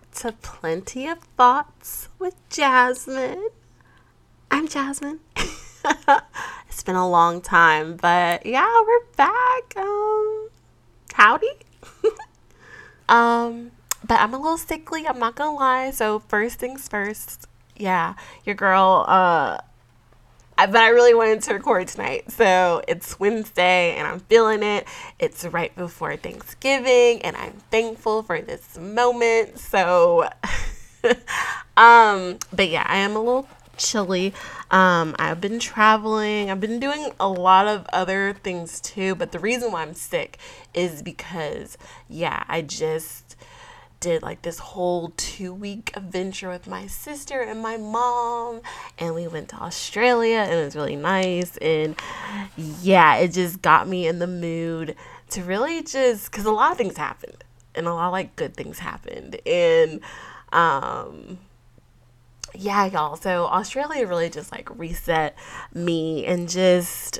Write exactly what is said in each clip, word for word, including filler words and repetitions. back to Plenty of Thoughts with Jasmine. I'm Jasmine. It's been a long time, but yeah, we're back. Um, howdy. um, but I'm a little sickly, I'm not gonna lie. So first things first, yeah, your girl, uh, I, but I really wanted to record tonight. So it's Wednesday and I'm feeling it. It's right before Thanksgiving and I'm thankful for this moment. So, um, but yeah, I am a little chilly. Um, I've been traveling. I've been doing a lot of other things too. But the reason why I'm sick is because, yeah, I just did like this whole two week adventure with my sister and my mom, and we went to Australia and it was really nice. And yeah, it just got me in the mood to really just, cause a lot of things happened and a lot of like good things happened. And, um, yeah, y'all. So Australia really just like reset me and just,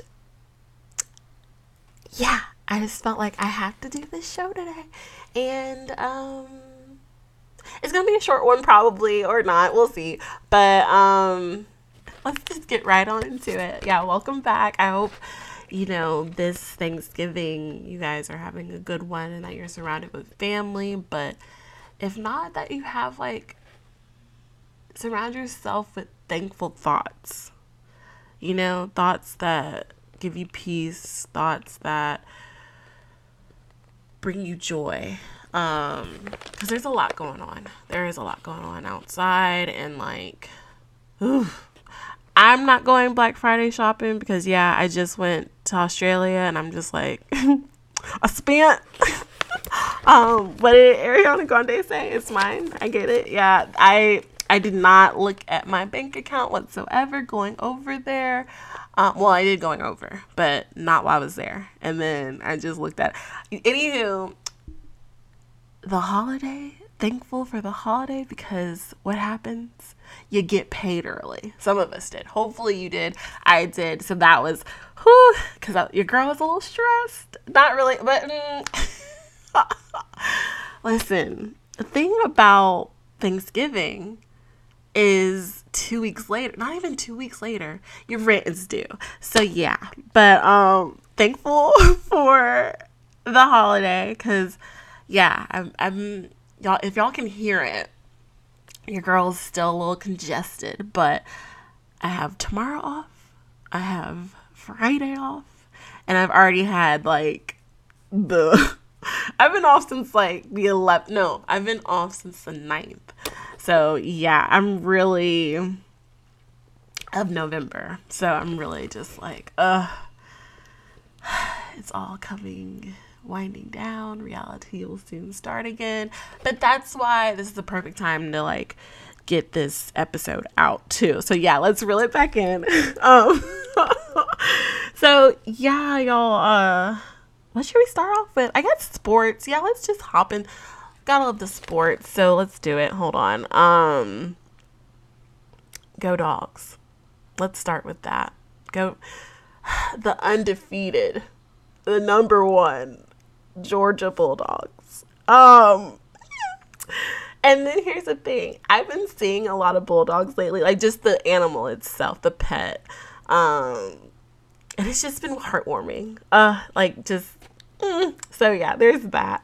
yeah, I just felt like I have to do this show today. And, um, it's gonna be a short one probably, or not, we'll see, but um let's just get right on into it. Yeah, welcome back. I hope, you know, this Thanksgiving you guys are having a good one and that you're surrounded with family, but if not, that you have like surround yourself with thankful thoughts, you know, thoughts that give you peace, thoughts that bring you joy, um because there's a lot going on there is a lot going on outside. And like, oof, I'm not going Black Friday shopping because yeah, I just went to Australia and I'm just like I spent um what did Ariana Grande say? It's mine, I get it. Yeah, I I did not look at my bank account whatsoever going over there. Um, well, I did going over, but not while I was there. And then I just looked at it. Anywho, the holiday, thankful for the holiday, because what happens? You get paid early. Some of us did. Hopefully you did. I did. So that was, whew, because your girl was a little stressed. Not really, but mm. Listen, the thing about Thanksgiving is two weeks later, not even two weeks later, your rent is due. So yeah, but um thankful for the holiday, because yeah, I'm, I'm y'all, if y'all can hear it, your girl's still a little congested, but I have tomorrow off, I have Friday off, and I've already had like the I've been off since like the eleventh. No, I've been off since the ninth. So yeah, I'm really of November. So I'm really just like, uh, it's all coming, winding down. Reality will soon start again. But that's why this is the perfect time to like get this episode out too. So yeah, let's reel it back in. Um, so yeah, y'all, uh, what should we start off with? I got sports. Yeah, let's just hop in. Gotta love the sports, so let's do it. Hold on. Um, go Dogs. Let's start with that. Go the undefeated, the number one Georgia Bulldogs. Um, and then here's the thing. I've been seeing a lot of Bulldogs lately, like just the animal itself, the pet. Um, and it's just been heartwarming. Uh, like just, mm. So yeah, there's that.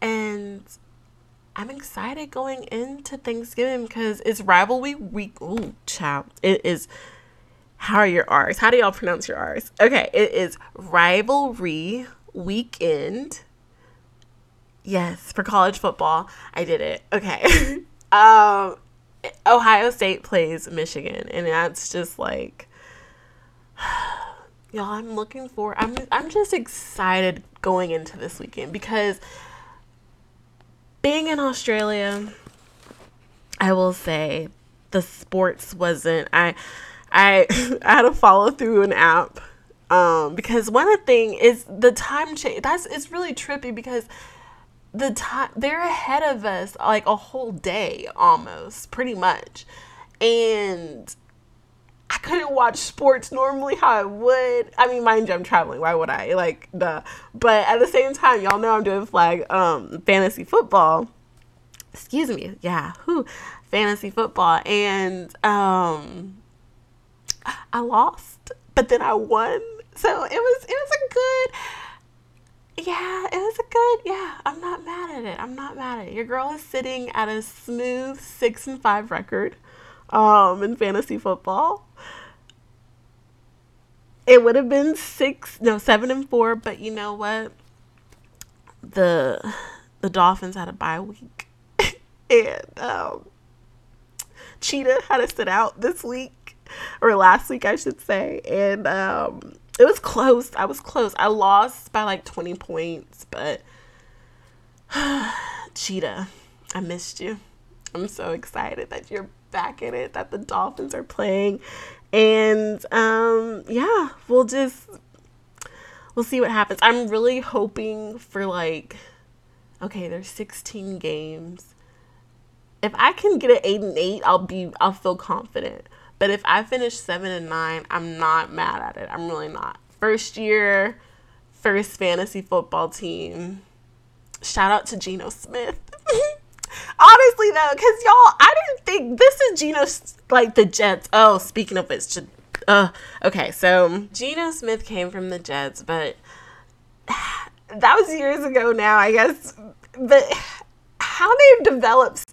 And I'm excited going into Thanksgiving because it's rivalry week. Ooh, child. It is. How are your R's? How do y'all pronounce your R's? Okay. It is rivalry weekend. Yes. For college football. I did it. Okay. um, Ohio State plays Michigan. And that's just like, y'all, I'm looking for, I'm, I'm just excited going into this weekend because being in Australia, I will say the sports wasn't, I, I, I had to follow through an app, um, because one thing is the time change. That's, it's really trippy because the time, they're ahead of us like a whole day almost, pretty much. And I couldn't watch sports normally how I would. I mean, mind you, I'm traveling. Why would I? Like, duh. But at the same time, y'all know I'm doing flag um, fantasy football. excuse me, yeah, whew, fantasy football. And um, I lost, but then I won. So it was, it was a good... Yeah, it was a good, yeah, I'm not mad at it. I'm not mad at it. Your girl is sitting at a smooth six and five record um, in fantasy football. It would have been six, no, seven and four, but you know what? The the Dolphins had a bye week. and um, Cheetah had to sit out this week, or last week, I should say. And, um... it was close. I was close. I lost by like twenty points, but Cheetah, I missed you. I'm so excited that you're back in it, that the Dolphins are playing. And um, yeah, we'll just, we'll see what happens. I'm really hoping for like, okay, there's sixteen games. If I can get an eight and eight, I'll be, I'll feel confident. But if I finish seven and nine, I'm not mad at it. I'm really not. First year, first fantasy football team. Shout out to Geno Smith. Honestly, though, because y'all, I didn't think this is Geno, like the Jets. Oh, speaking of which, uh, okay, so Geno Smith came from the Jets, but that was years ago now, I guess. But how they've developed,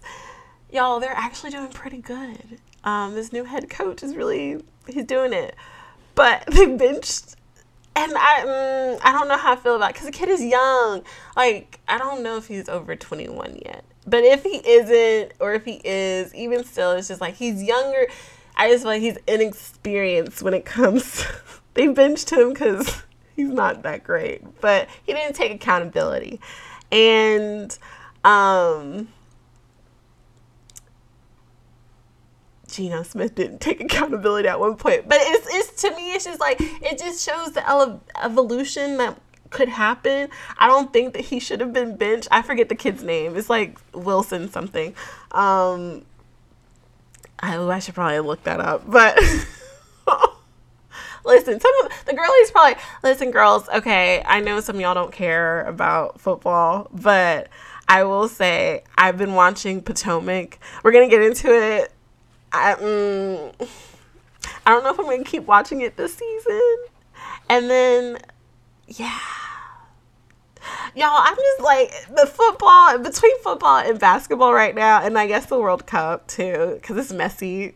y'all, they're actually doing pretty good. Um, this new head coach is really, he's doing it, but they benched, and I, mm, I don't know how I feel about it, because the kid is young, like, I don't know if he's over twenty-one yet, but if he isn't, or if he is, even still, it's just like, he's younger, I just feel like he's inexperienced when it comes, they benched him, because he's not that great, but he didn't take accountability, and, um... Geno Smith didn't take accountability at one point, but it's, it's to me, it's just like, it just shows the ele- evolution that could happen. I don't think that he should have been benched. I forget the kid's name. It's like Wilson something. Um, I, I should probably look that up, but listen, some of the girlies probably, listen, girls, okay, I know some of y'all don't care about football, but I will say I've been watching Potomac. We're going to get into it. I, um, I don't know if I'm going to keep watching it this season. And then, yeah. Y'all, I'm just like, the football, between football and basketball right now, and I guess the World Cup too, because it's messy.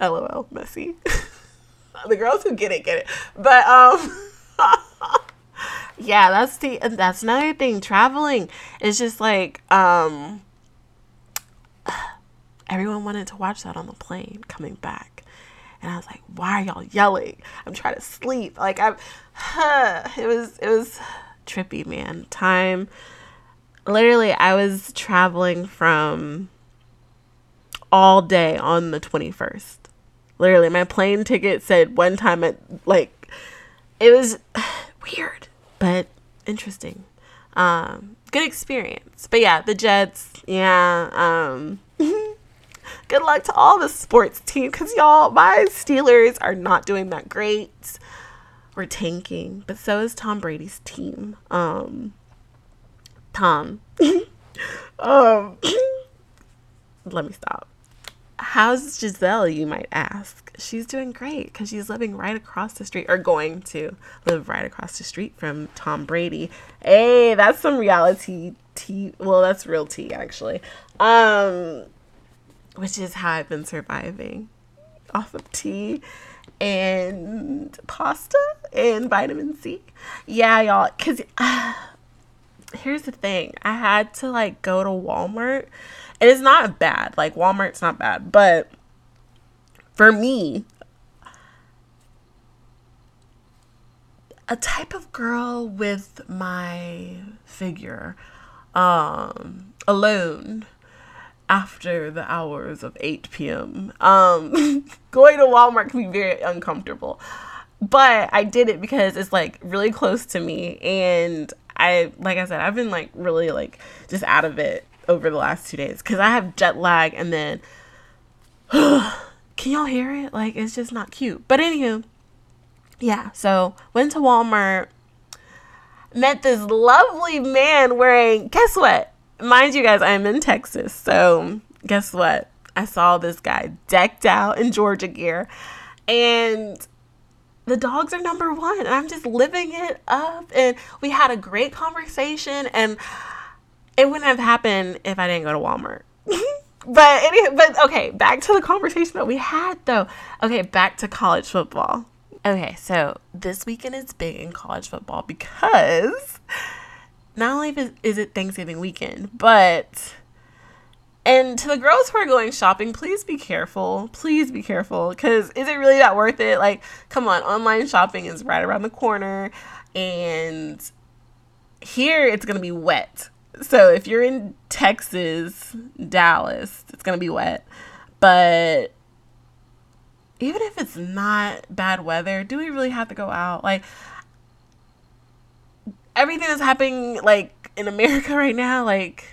LOL, messy. The girls who get it, get it. But, um, yeah, that's the, that's another thing. Traveling is just like, um, everyone wanted to watch that on the plane coming back. And I was like, why are y'all yelling? I'm trying to sleep. Like, I'm, huh. It was, it was trippy, man. Time, literally, I was traveling from all day on the twenty-first. Literally, my plane ticket said one time at, like, it was weird, but interesting. Um, good experience. But yeah, the Jets, yeah, um... good luck to all the sports team, because y'all, my Steelers are not doing that great. We're tanking, but so is Tom Brady's team. Um, Tom. um, let me stop. How's Giselle, you might ask? She's doing great, because she's living right across the street, or going to live right across the street from Tom Brady. Hey, that's some reality tea. Well, that's real tea, actually. Um... which is how I've been surviving off of tea and pasta and vitamin C. Yeah, y'all, because uh, here's the thing. I had to, like, go to Walmart. And it's not bad. Like, Walmart's not bad. But for me, a type of girl with my figure, um, alone, after the hours of eight p.m. Um, going to Walmart can be very uncomfortable. But I did it because it's, like, really close to me. And I, like I said, I've been, like, really, like, just out of it over the last two days. Because I have jet lag, and then, can y'all hear it? Like, it's just not cute. But anywho, yeah. So, went to Walmart, met this lovely man wearing, guess what? mind you guys, I'm in Texas, so guess what? I saw this guy decked out in Georgia gear, and the dogs are number one, and I'm just living it up, and we had a great conversation, and it wouldn't have happened if I didn't go to Walmart. But any, but okay, back to the conversation that we had, though. Okay, back to college football. Okay, so this weekend is big in college football because not only is it Thanksgiving weekend, but... And to the girls who are going shopping, please be careful. Please be careful, because is it really that worth it? Like, come on, online shopping is right around the corner, and here it's going to be wet. So if you're in Texas, Dallas, it's going to be wet. But even if it's not bad weather, do we really have to go out? Like, everything that's happening, like, in America right now, like...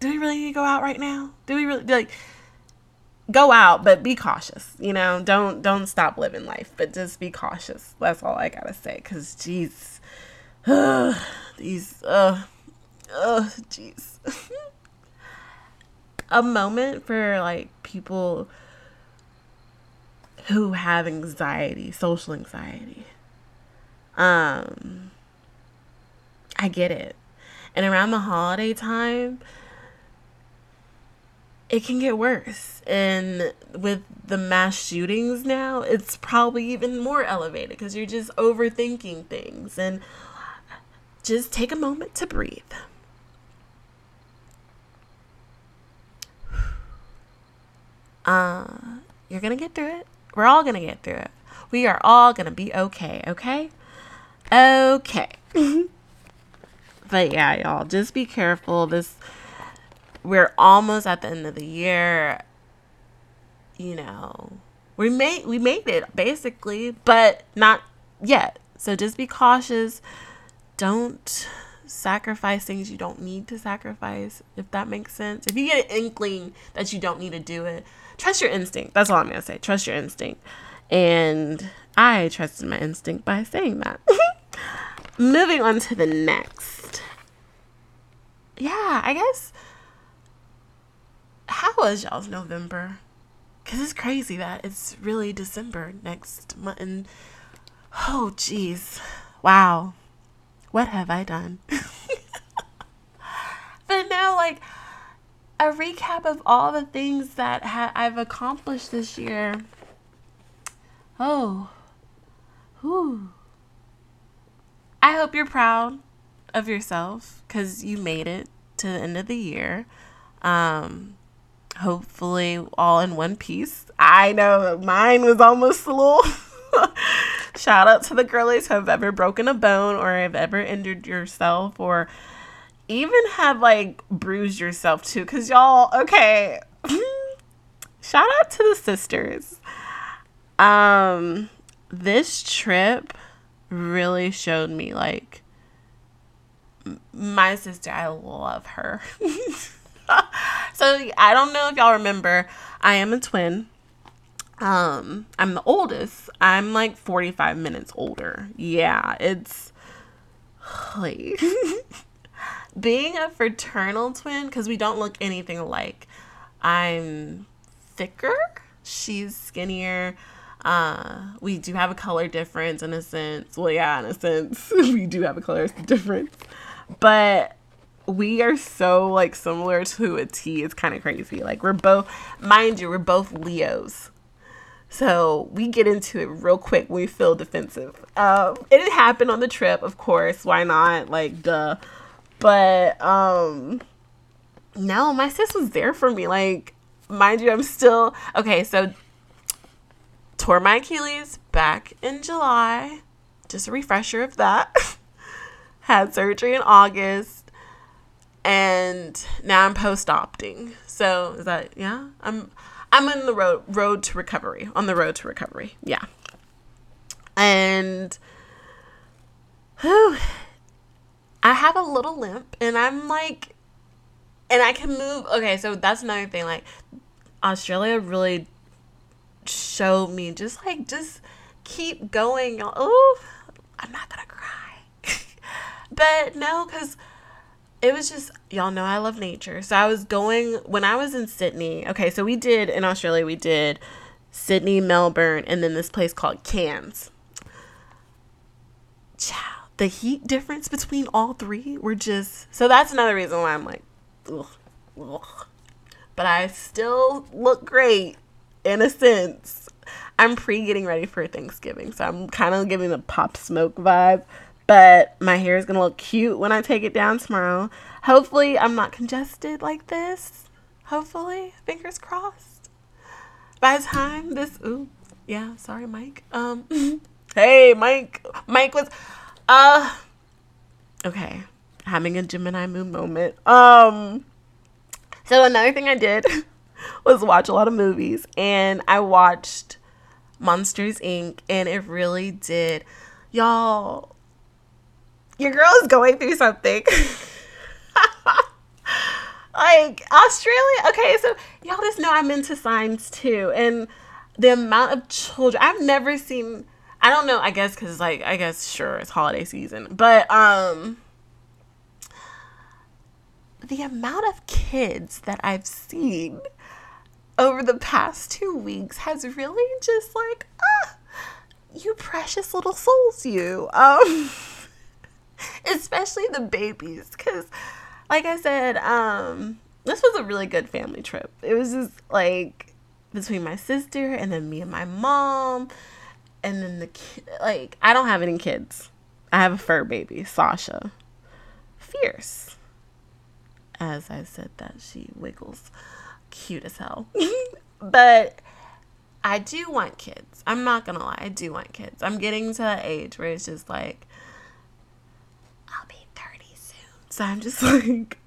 do we really need to go out right now? Do we really, like, go out, but be cautious, you know? Don't don't stop living life, but just be cautious. That's all I gotta say, because, jeez, uh, these, uh, uh, jeez. A moment for, like, people who have anxiety, social anxiety. Um, I get it. And around the holiday time, it can get worse, and with the mass shootings now, it's probably even more elevated because you're just overthinking things, and just take a moment to breathe. Uh, you're going to get through it. We're all going to get through it. We are all going to be okay, okay? Okay. But yeah, y'all, just be careful. This... We're almost at the end of the year. You know, we made we made it basically, but not yet. So just be cautious. Don't sacrifice things you don't need to sacrifice, if that makes sense. If you get an inkling that you don't need to do it, trust your instinct. That's all I'm gonna say. Trust your instinct. And I trusted my instinct by saying that. Moving on to the next. Yeah, I guess. How was y'all's November? Because it's crazy that it's really December next month. And oh, geez. Wow. What have I done? But now, like, a recap of all the things that ha- I've accomplished this year. Oh. Whew. I hope you're proud of yourself because you made it to the end of the year. Um... Hopefully all in one piece. I know mine was almost a little. Shout out to the girlies who have ever broken a bone or have ever injured yourself or even have, like, bruised yourself too. Because y'all, okay. Shout out to the sisters. Um, this trip really showed me, like, my sister, I love her. So I don't know if y'all remember, I am a twin. Um, I'm the oldest. I'm like forty-five minutes older. Yeah, it's like being a fraternal twin because we don't look anything alike. I'm thicker. She's skinnier. Uh, we do have a color difference in a sense. Well, yeah, in a sense, we do have a color difference, but. We are so, like, similar to a T. It's kind of crazy. Like, we're both, mind you, we're both Leos. So we get into it real quick when we feel defensive. Um, it didn't happen on the trip, of course. Why not? Like, duh. But, um, no, my sis was there for me. Like, mind you, I'm still, okay, so tore my Achilles back in July. Just a refresher of that. Had surgery in August. And now I'm post-opting. So is that, yeah, I'm, I'm on the road, road to recovery, on the road to recovery. Yeah. And whew, I have a little limp and I'm like, and I can move. Okay. So that's another thing. Like, Australia really showed me just like, just keep going. Oh, I'm not going to cry, but no, cause it was just, y'all know I love nature. So I was going, when I was in Sydney, okay, so we did, in Australia, we did Sydney, Melbourne, and then this place called Cairns. Child, the heat difference between all three were just, so that's another reason why I'm like, ugh, ugh. But I still look great, in a sense. I'm pre-getting ready for Thanksgiving, so I'm kind of giving the Pop Smoke vibe. But my hair is going to look cute when I take it down tomorrow. Hopefully, I'm not congested like this. Hopefully. Fingers crossed. By the time this... Ooh. Yeah. Sorry, Mike. Um. Hey, Mike. Mike was... Uh. Okay. Having a Gemini moon moment. Um. So another thing I did was watch a lot of movies. And I watched Monsters, Incorporated. And it really did... Y'all... Your girl is going through something. Like, Australia. Okay, so y'all just know I'm into signs, too. And the amount of children. I've never seen. I don't know, I guess, because, like, I guess, sure, it's holiday season. But um, the amount of kids that I've seen over the past two weeks has really just, like, ah, you precious little souls, you. Um... Especially the babies, because like I said, um, this was a really good family trip. It was just like between my sister and then me and my mom, and then the ki- like I don't have any kids. I have a fur baby, Sasha Fierce. As I said that, she wiggles, cute as hell. But I do want kids. I'm not gonna lie, I do want kids. I'm getting to that age where it's just like, so I'm just like,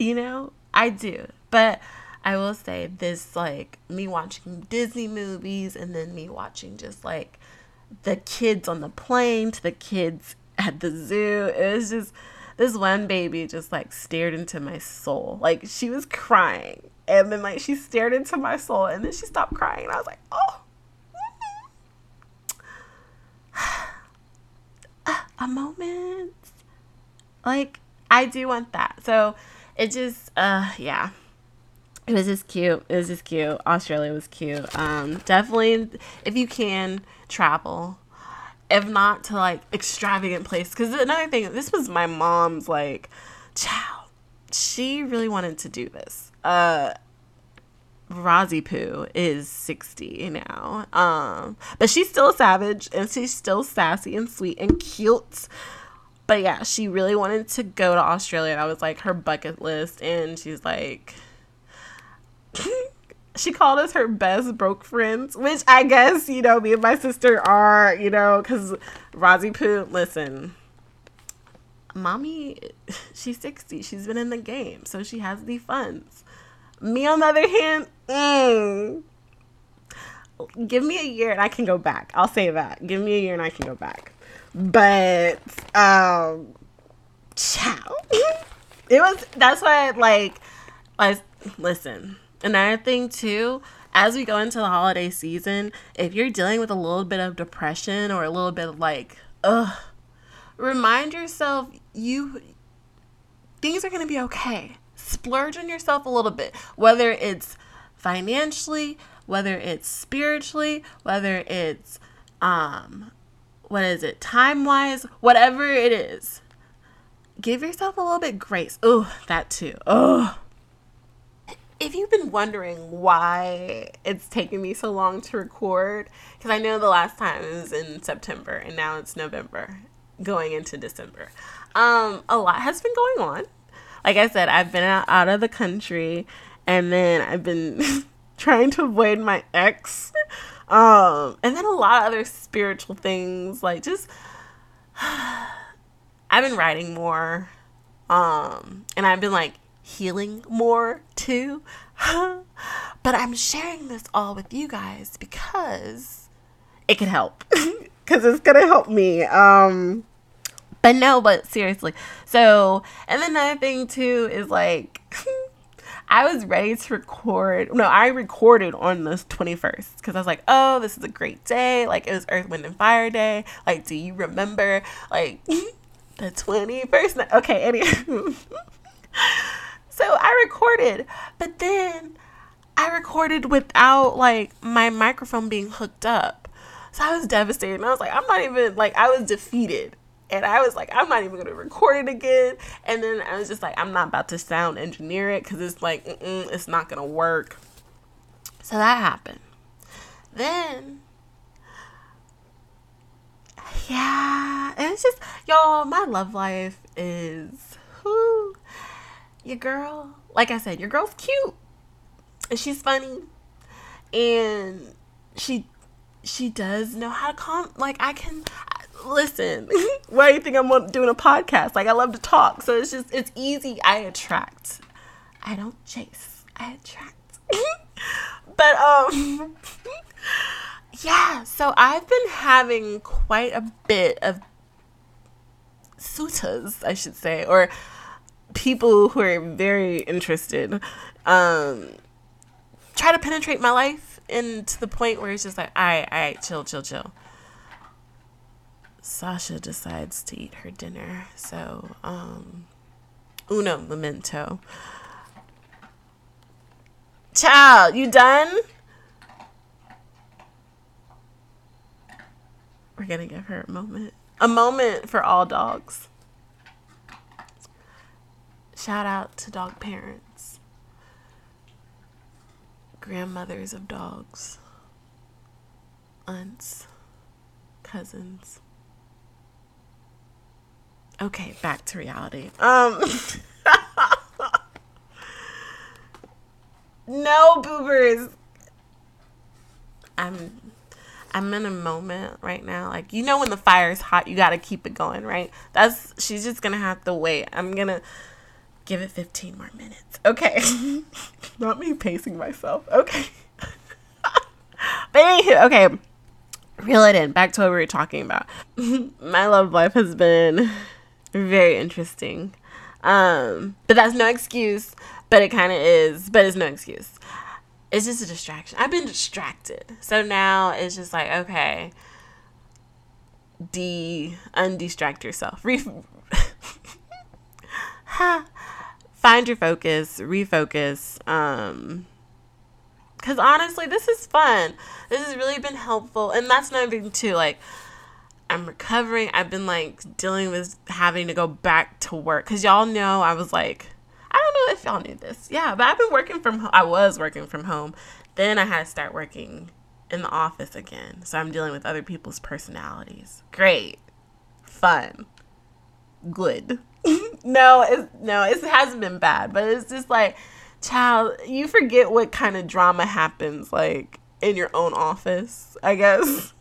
you know, I do. But I will say this, like, me watching Disney movies and then me watching just, like, the kids on the plane to the kids at the zoo. It was just, this one baby just, like, stared into my soul. Like, she was crying. And then, like, she stared into my soul. And then she stopped crying. And I was like, oh. A moment. Like, I do want that. So it just, uh, yeah, it was just cute. It was just cute. Australia was cute. Um, definitely, if you can, travel. If not, to, like, extravagant place. Because another thing, this was my mom's, like, child. She really wanted to do this. Uh, Rosie Poo is sixty now. Um, but she's still a savage. And she's still sassy and sweet and cute. But yeah, she really wanted to go to Australia. That was like her bucket list. And she's like, she called us her best broke friends, which I guess, you know, me and my sister are, you know, because Rosie Poo, listen, mommy, she's sixty. She's been in the game. So she has the funds. Me, on the other hand, mm, give me a year and I can go back. I'll say that. Give me a year and I can go back. But, um, ciao. It was, that's why, like, I, listen, another thing, too, as we go into the holiday season, if you're dealing with a little bit of depression or a little bit of, like, ugh, remind yourself you, things are going to be okay. Splurge on yourself a little bit, whether it's financially, whether it's spiritually, whether it's, um... what is it? Time-wise, whatever it is, give yourself a little bit grace. Oh, that too. Oh, if you've been wondering why it's taking me so long to record, because I know the last time it was in September and now it's November, going into December. Um, a lot has been going on. Like I said, I've been out, out of the country, and then I've been trying to avoid my ex. Um, and then a lot of other spiritual things, like just, I've been writing more, um, and I've been like healing more too, but I'm sharing this all with you guys because it could help, because it's going to help me, um, but no, but seriously. So, and then another thing too is like, I was ready to record. No, I recorded on the twenty-first because I was like, oh, this is a great day. Like, it was Earth, Wind, and Fire Day. Like, do you remember? Like, the twenty-first night. Okay, anyway. So I recorded, but then I recorded without, like, my microphone being hooked up. So I was devastated. I was like, I'm not even, like, I was defeated. And I was like, I'm not even going to record it again. And then I was just like, I'm not about to sound engineer it because it's like, mm-mm, it's not going to work. So that happened. Then, yeah, it was just, y'all, my love life is, whoo, your girl, like I said, your girl's cute. And she's funny. And she, she does know how to calm, like, I can... Listen, why do you think I'm doing a podcast? Like, I love to talk. So it's just, it's easy. I attract. I don't chase. I attract. But, um, yeah. So I've been having quite a bit of suitors, I should say, or people who are very interested, um, try to penetrate my life, and to the point where it's just like, all right, all right, chill, chill, chill. Sasha decides to eat her dinner, so, um, uno momento. Child, you done? We're gonna give her a moment. A moment for all dogs. Shout out to dog parents. Grandmothers of dogs. Aunts. Cousins. Okay, back to reality. Um, no, boobers. I'm, I'm in a moment right now. Like, you know, when the fire's hot, you got to keep it going, right? That's, she's just going to have to wait. I'm going to give it fifteen more minutes. Okay. Not me pacing myself. Okay. But anywho, okay. Reel it in. Back to what we were talking about. My love life has been... very interesting. Um, but that's no excuse, but it kind of is, but it's no excuse. It's just a distraction. I've been distracted. So now it's just like, okay, de undistract yourself. Re- ha. Find your focus, refocus. Um, cause honestly, this is fun. This has really been helpful. And that's another thing too. Like, I'm recovering. I've been, like, dealing with having to go back to work. Because y'all know I was, like, I don't know if y'all knew this. Yeah, but I've been working from home. I was working from home. Then I had to start working in the office again. So I'm dealing with other people's personalities. Great. Fun. Good. no, it's, no, it hasn't been bad. But it's just, like, child, you forget what kind of drama happens, like, in your own office, I guess.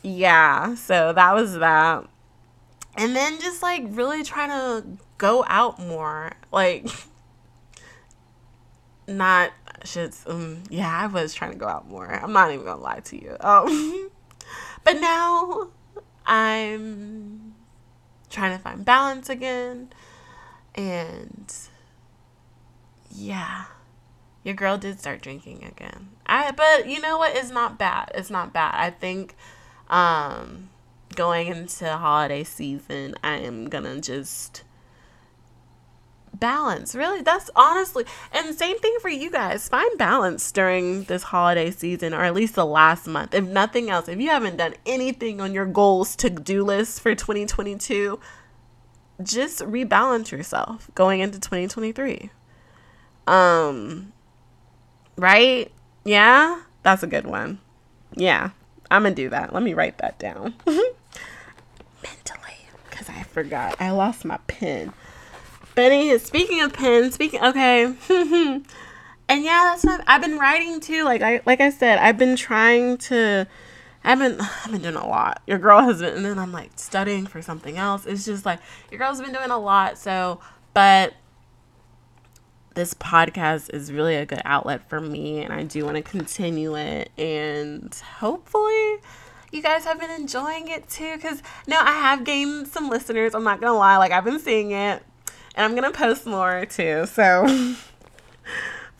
Yeah, so that was that. And then just, like, really trying to go out more. Like, not, shit, um, yeah, I was trying to go out more. I'm not even gonna lie to you. Um, but now I'm trying to find balance again. And, yeah, your girl did start drinking again. I, but you know what? It's not bad. It's not bad. I think... Um, going into holiday season, I am gonna just balance. Really, that's honestly, and same thing for you guys. Find balance during this holiday season, or at least the last month. If nothing else, if you haven't done anything on your goals to-do list for twenty twenty-two, just rebalance yourself going into twenty twenty-three. Um, right? Yeah, that's a good one. Yeah. I'm going to do that. Let me write that down. Mentally. Because I forgot. I lost my pen. But anyway, speaking of pen, speaking... Okay. And yeah, that's what I've been writing too. Like I like I said, I've been trying to... I've been, I've been doing a lot. Your girl has been... And then I'm like studying for something else. It's just like, your girl's been doing a lot. So, but... This podcast is really a good outlet for me, and I do want to continue it, and hopefully you guys have been enjoying it too, because no, I have gained some listeners. I'm not gonna lie, like, I've been seeing it, and I'm gonna post more too, so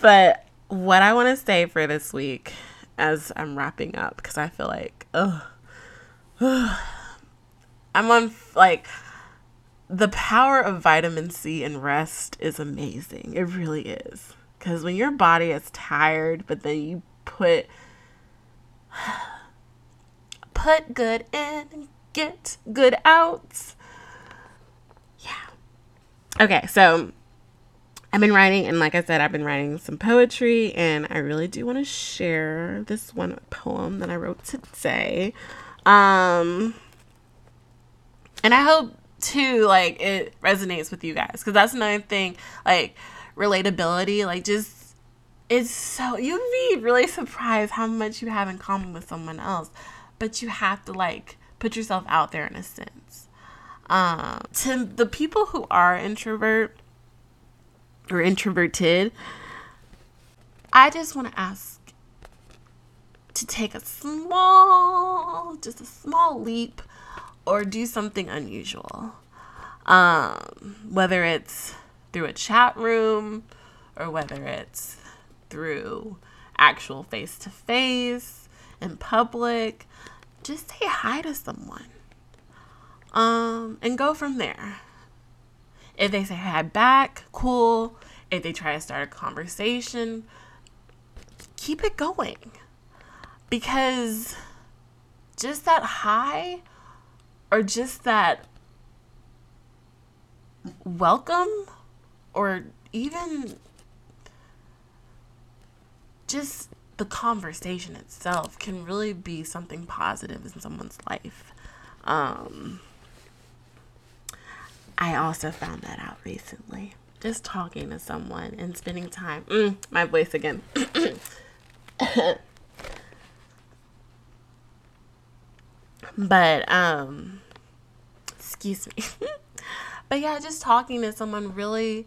but what I want to say for this week as I'm wrapping up, because I feel like ugh, ugh I'm on like the power of vitamin C and rest is amazing. It really is. Because when your body is tired, but then you put put good in and get good out. Yeah. Okay, so I've been writing, and like I said, I've been writing some poetry, and I really do want to share this one poem that I wrote today. Um, and I hope, too, like, it resonates with you guys, because that's another thing, like, relatability, like, just, it's so, you'd be really surprised how much you have in common with someone else, but you have to, like, put yourself out there in a sense. Um, to the people who are introvert or introverted, I just want to ask to take a small, just a small leap or do something unusual, um, whether it's through a chat room or whether it's through actual face-to-face in public. Just say hi to someone, um, and go from there. If they say hi back, cool. If they try to start a conversation, keep it going. Because just that hi or just that welcome or even just the conversation itself can really be something positive in someone's life. Um, I also found that out recently. Just talking to someone and spending time. Mm, my voice again. But, um, excuse me. But yeah, just talking to someone really,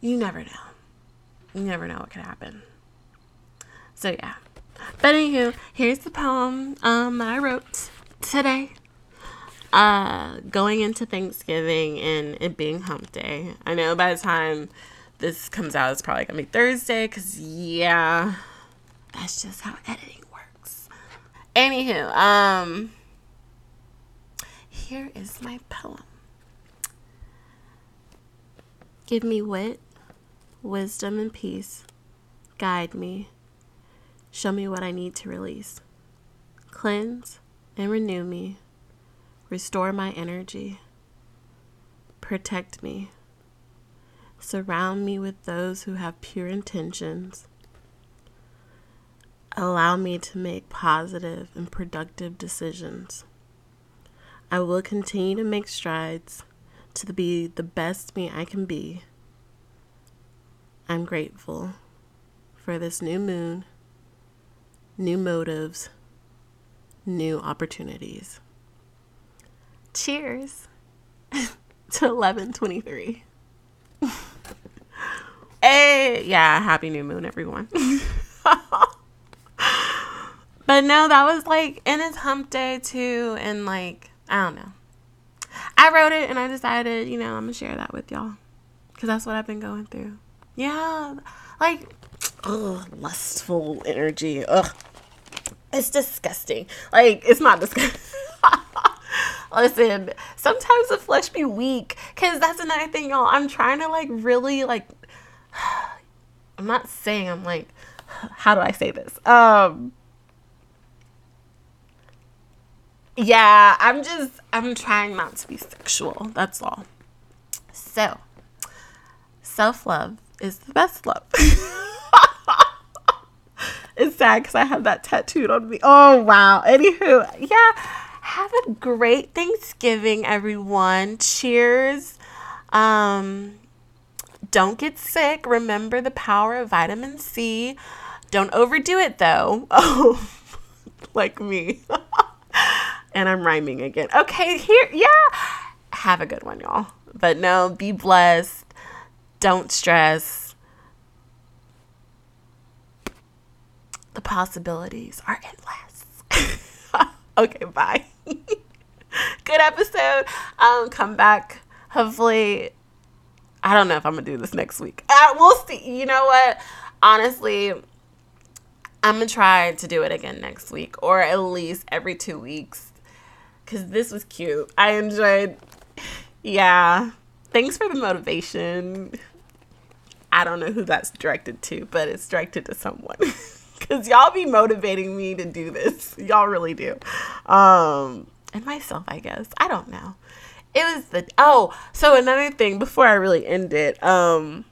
you never know. You never know what could happen. So yeah. But anywho, here's the poem um, that I wrote today. Uh, going into Thanksgiving and it being hump day. I know by the time this comes out, it's probably going to be Thursday. Because, yeah, that's just how editing works. Anywho, um, here is my poem. Give me wit, wisdom, and peace. Guide me. Show me what I need to release. Cleanse and renew me. Restore my energy. Protect me. Surround me with those who have pure intentions. Allow me to make positive and productive decisions. I will continue to make strides to be the best me I can be. I'm grateful for this new moon, new motives, new opportunities. Cheers to eleven twenty-three. Hey, yeah, happy new moon, everyone. But no, that was like, and it's hump day too, and like, I don't know. I wrote it and I decided, you know, I'm gonna share that with y'all, because that's what I've been going through. Yeah, like, ugh, lustful energy. Ugh, it's disgusting. Like, it's not disgusting. Listen, sometimes the flesh be weak, because that's another thing, y'all. I'm trying to, like, really, like, I'm not saying I'm, like, how do I say this? Um, yeah, I'm just, I'm trying not to be sexual. That's all. So, self-love is the best love. It's sad because I have that tattooed on me. Oh, wow. Anywho, yeah. Have a great Thanksgiving, everyone. Cheers. Um, don't get sick. Remember the power of vitamin C. Don't overdo it, though. Oh, like me. And I'm rhyming again. Okay, here. Yeah. Have a good one, y'all. But no, be blessed. Don't stress. The possibilities are endless. Okay, bye. Good episode. Um, come back. Hopefully, I don't know if I'm going to do this next week. Uh, we'll see. You know what? Honestly, I'm going to try to do it again next week, or at least every two weeks, because this was cute. I enjoyed Yeah. Thanks for the motivation. I don't know who that's directed to, but it's directed to someone. Because y'all be motivating me to do this. Y'all really do. Um, and myself, I guess. I don't know. It was the... Oh, so another thing before I really end it. Um,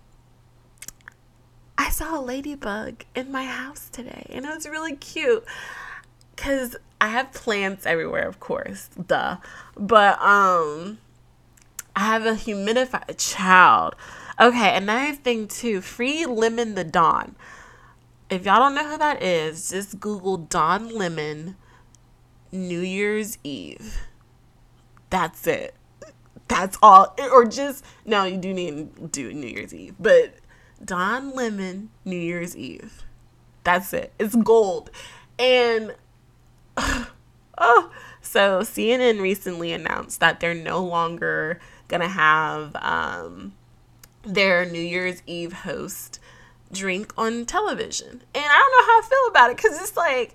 I saw a ladybug in my house today. And it was really cute. Because I have plants everywhere, of course. Duh. But um, I have a humidifier... Child. Okay, another thing, too. Free Lemon the Don. If y'all don't know who that is, just Google Don Lemon New Year's Eve. That's it. That's all. Or just, no, you do need to do New Year's Eve. But Don Lemon New Year's Eve. That's it. It's gold. And, oh, so C N N recently announced that they're no longer going to have um, their New Year's Eve host drink on television. And I don't know how I feel about it, because it's like,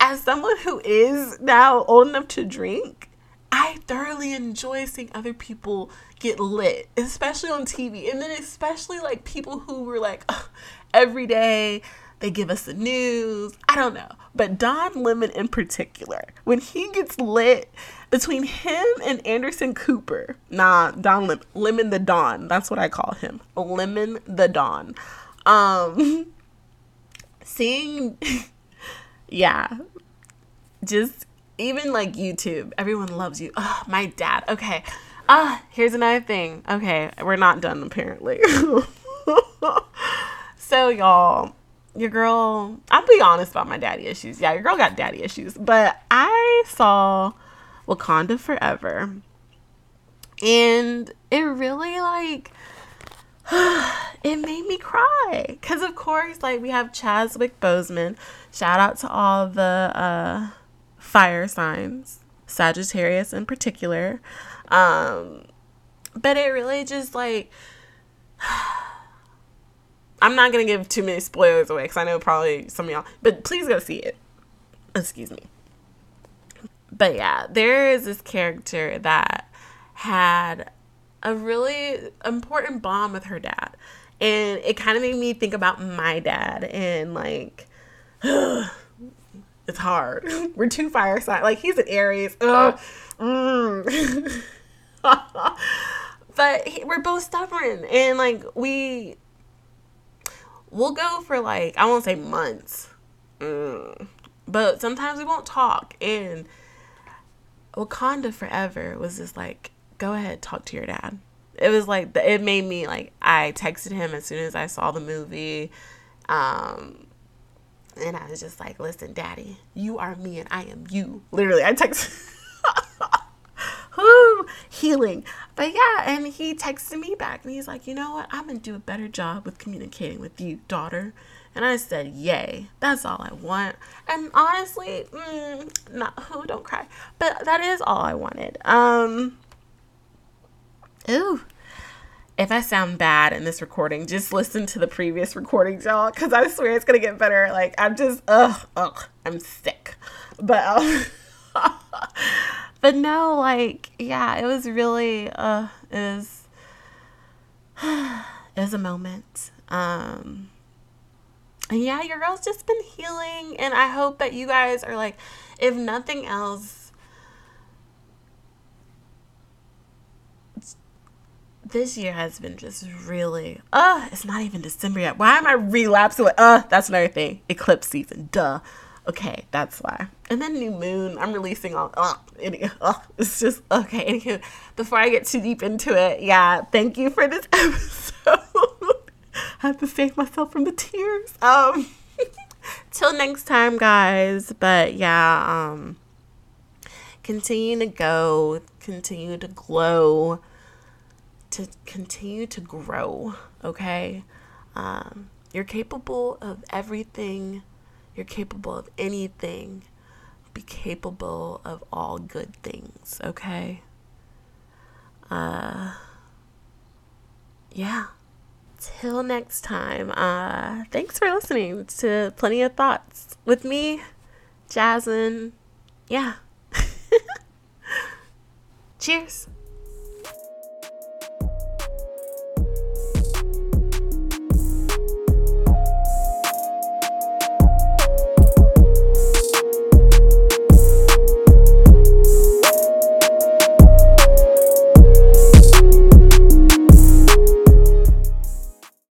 as someone who is now old enough to drink, I thoroughly enjoy seeing other people get lit, especially on T V. And then especially like people who were like, oh, every day they give us the news. I don't know. But Don Lemon in particular, when he gets lit, between him and Anderson Cooper, nah, Don Lemon, Lemon the Don, that's what I call him, Lemon the Don. Um, seeing, yeah, just even like YouTube, everyone loves you. Oh, my dad. Okay. Ah, uh, here's another thing. Okay. We're not done apparently. So y'all, your girl, I'll be honest about my daddy issues. Yeah. Your girl got daddy issues, but I saw Wakanda Forever and it really like, it made me cry because, of course, like we have Chadwick Boseman. Shout out to all the uh, fire signs, Sagittarius in particular. Um, but it really just like, I'm not going to give too many spoilers away because I know probably some of y'all, but please go see it. Excuse me. But yeah, there is this character that had a really important bond with her dad, and it kind of made me think about my dad and like ugh, it's hard. We're two fire signs. Like he's an Aries. Ugh. Mm. But he, we're both stubborn, and like we we'll go for like I won't say months, mm. but sometimes we won't talk. And Wakanda Forever was just like, go ahead, talk to your dad. It was like, it made me like, I texted him as soon as I saw the movie. Um, and I was just like, listen, daddy, you are me and I am you. Literally, I texted. Ooh, healing. But yeah, and he texted me back and he's like, you know what? I'm going to do a better job with communicating with you, daughter. And I said, yay, that's all I want. And honestly, mm, not, oh, don't cry. But that is all I wanted. Um... Ooh, if I sound bad in this recording, just listen to the previous recordings, y'all, because I swear it's going to get better. Like, I'm just, ugh, ugh, I'm sick. But, um, but no, like, yeah, it was really, uh, it was, it was a moment. Um, and yeah, your girl's just been healing, and I hope that you guys are, like, if nothing else, this year has been just really, uh, it's not even December yet. Why am I relapsing? With, uh, that's another thing. Eclipse season. Duh. Okay. That's why. And then new moon, I'm releasing all, uh, any, uh it's just, okay. Anywho, before I get too deep into it. Yeah. Thank you for this episode. I have to save myself from the tears. Um, till next time, guys. But yeah, um, continue to go, continue to glow, to continue to grow, okay? Um, you're capable of everything. You're capable of anything. Be capable of all good things, okay? Uh, yeah. Till next time. Uh, thanks for listening to Plenty of Thoughts with me, Jasmine. Yeah. Cheers.